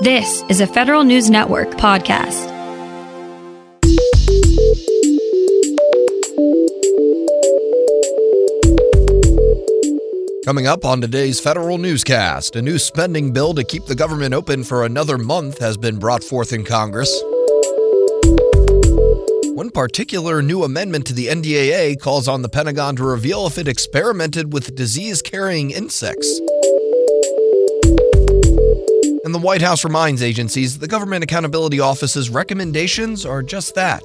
This is a Federal News Network podcast. Coming up on today's Federal Newscast, a new spending bill to keep the government open for another month has been brought forth in Congress. One particular new amendment to the NDAA calls on the Pentagon to reveal if it experimented with disease-carrying insects. And the White House reminds agencies the Government Accountability Office's recommendations are just that.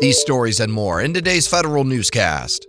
These stories and more in today's Federal Newscast.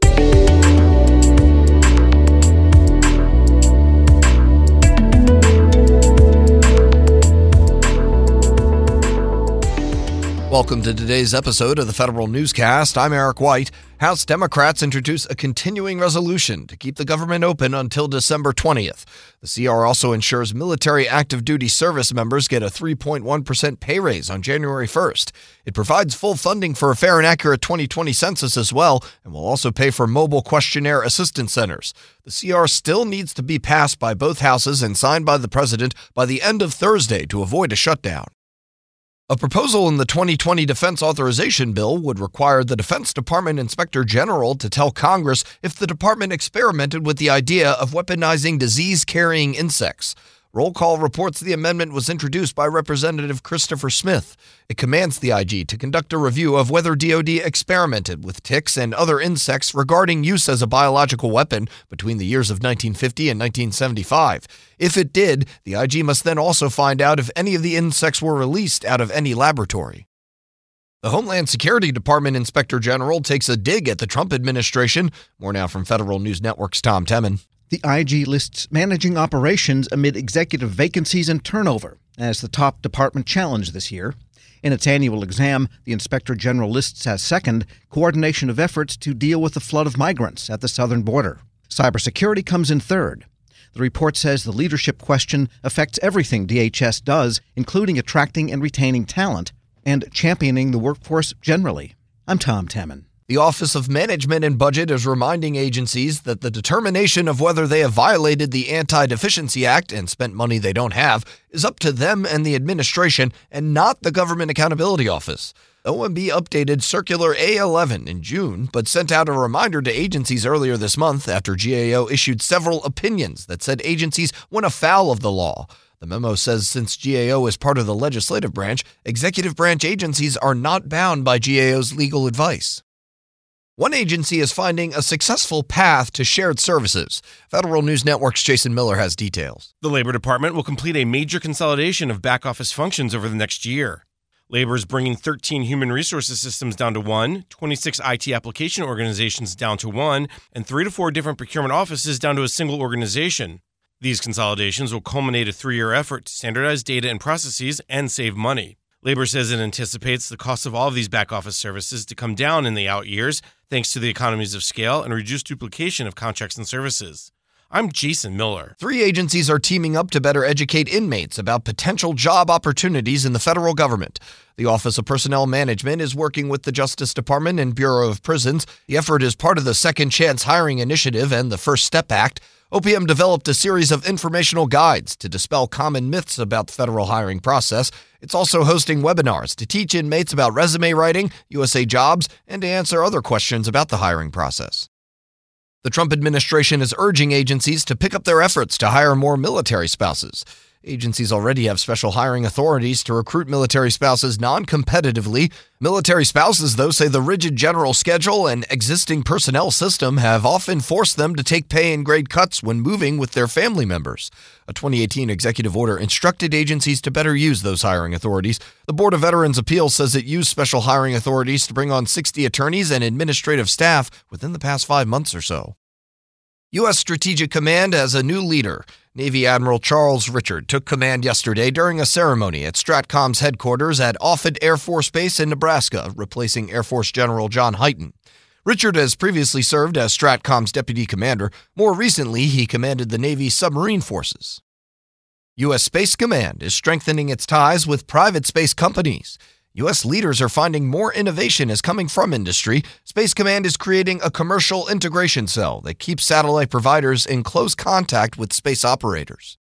Welcome to today's episode of the Federal Newscast. I'm Eric White. House Democrats introduce a continuing resolution to keep the government open until December 20th. The CR also ensures military active duty service members get a 3.1% pay raise on January 1st. It provides full funding for a fair and accurate 2020 census as well, and will also pay for mobile questionnaire assistance centers. The CR still needs to be passed by both houses and signed by the president by the end of Thursday to avoid a shutdown. A proposal in the 2020 Defense Authorization Bill would require the Defense Department Inspector General to tell Congress if the department experimented with the idea of weaponizing disease-carrying insects. Roll Call reports the amendment was introduced by Representative Christopher Smith. It commands the IG to conduct a review of whether DOD experimented with ticks and other insects regarding use as a biological weapon between the years of 1950 and 1975. If it did, the IG must then also find out if any of the insects were released out of any laboratory. The Homeland Security Department Inspector General takes a dig at the Trump administration. More now from Federal News Network's Tom Temin. The IG lists managing operations amid executive vacancies and turnover as the top department challenge this year. In its annual exam, the Inspector General lists as second coordination of efforts to deal with the flood of migrants at the southern border. Cybersecurity comes in third. The report says the leadership question affects everything DHS does, including attracting and retaining talent and championing the workforce generally. I'm Tom Temin. The Office of Management and Budget is reminding agencies that the determination of whether they have violated the Anti-Deficiency Act and spent money they don't have is up to them and the administration and not the Government Accountability Office. OMB updated Circular A11 in June, but sent out a reminder to agencies earlier this month after GAO issued several opinions that said agencies went afoul of the law. The memo says since GAO is part of the legislative branch, executive branch agencies are not bound by GAO's legal advice. One agency is finding a successful path to shared services. Federal News Network's Jason Miller has details. The Labor Department will complete a major consolidation of back-office functions over the next year. Labor is bringing 13 human resources systems down to one, 26 IT application organizations down to one, and 3 to 4 different procurement offices down to a single organization. These consolidations will culminate a 3-year effort to standardize data and processes and save money. Labor says it anticipates the cost of all of these back-office services to come down in the out years, thanks to the economies of scale and reduced duplication of contracts and services. I'm Jason Miller. 3 agencies are teaming up to better educate inmates about potential job opportunities in the federal government. The Office of Personnel Management is working with the Justice Department and Bureau of Prisons. The effort is part of the Second Chance Hiring Initiative and the First Step Act. OPM developed a series of informational guides to dispel common myths about the federal hiring process. It's also hosting webinars to teach inmates about resume writing, USA Jobs, and to answer other questions about the hiring process. The Trump administration is urging agencies to pick up their efforts to hire more military spouses. Agencies already have special hiring authorities to recruit military spouses non-competitively. Military spouses, though, say the rigid general schedule and existing personnel system have often forced them to take pay and grade cuts when moving with their family members. A 2018 executive order instructed agencies to better use those hiring authorities. The Board of Veterans' Appeals says it used special hiring authorities to bring on 60 attorneys and administrative staff within the past 5 months or so. U.S. Strategic Command has a new leader. Navy Admiral Charles Richard took command yesterday during a ceremony at STRATCOM's headquarters at Offutt Air Force Base in Nebraska, replacing Air Force General John Hyten. Richard has previously served as STRATCOM's deputy commander. More recently, he commanded the Navy submarine forces. U.S. Space Command is strengthening its ties with private space companies. U.S. leaders are finding more innovation is coming from industry. Space Command is creating a commercial integration cell that keeps satellite providers in close contact with space operators.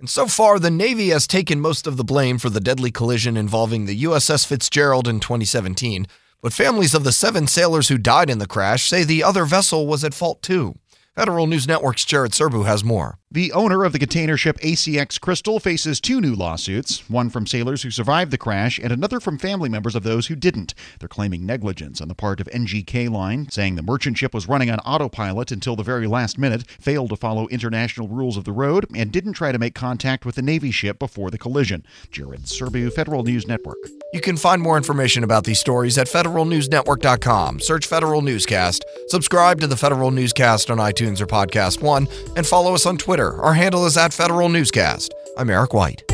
And so far, the Navy has taken most of the blame for the deadly collision involving the USS Fitzgerald in 2017, but families of the 7 sailors who died in the crash say the other vessel was at fault too. Federal News Network's Jared Serbu has more. The owner of the container ship ACX Crystal faces 2 new lawsuits, one from sailors who survived the crash and another from family members of those who didn't. They're claiming negligence on the part of NGK Line, saying the merchant ship was running on autopilot until the very last minute, failed to follow international rules of the road, and didn't try to make contact with the Navy ship before the collision. Jared Serbu, Federal News Network. You can find more information about these stories at federalnewsnetwork.com. Search Federal Newscast. Subscribe to the Federal Newscast on iTunes or Podcast One, and follow us on Twitter. Our handle is @Federal Newscast. I'm Eric White.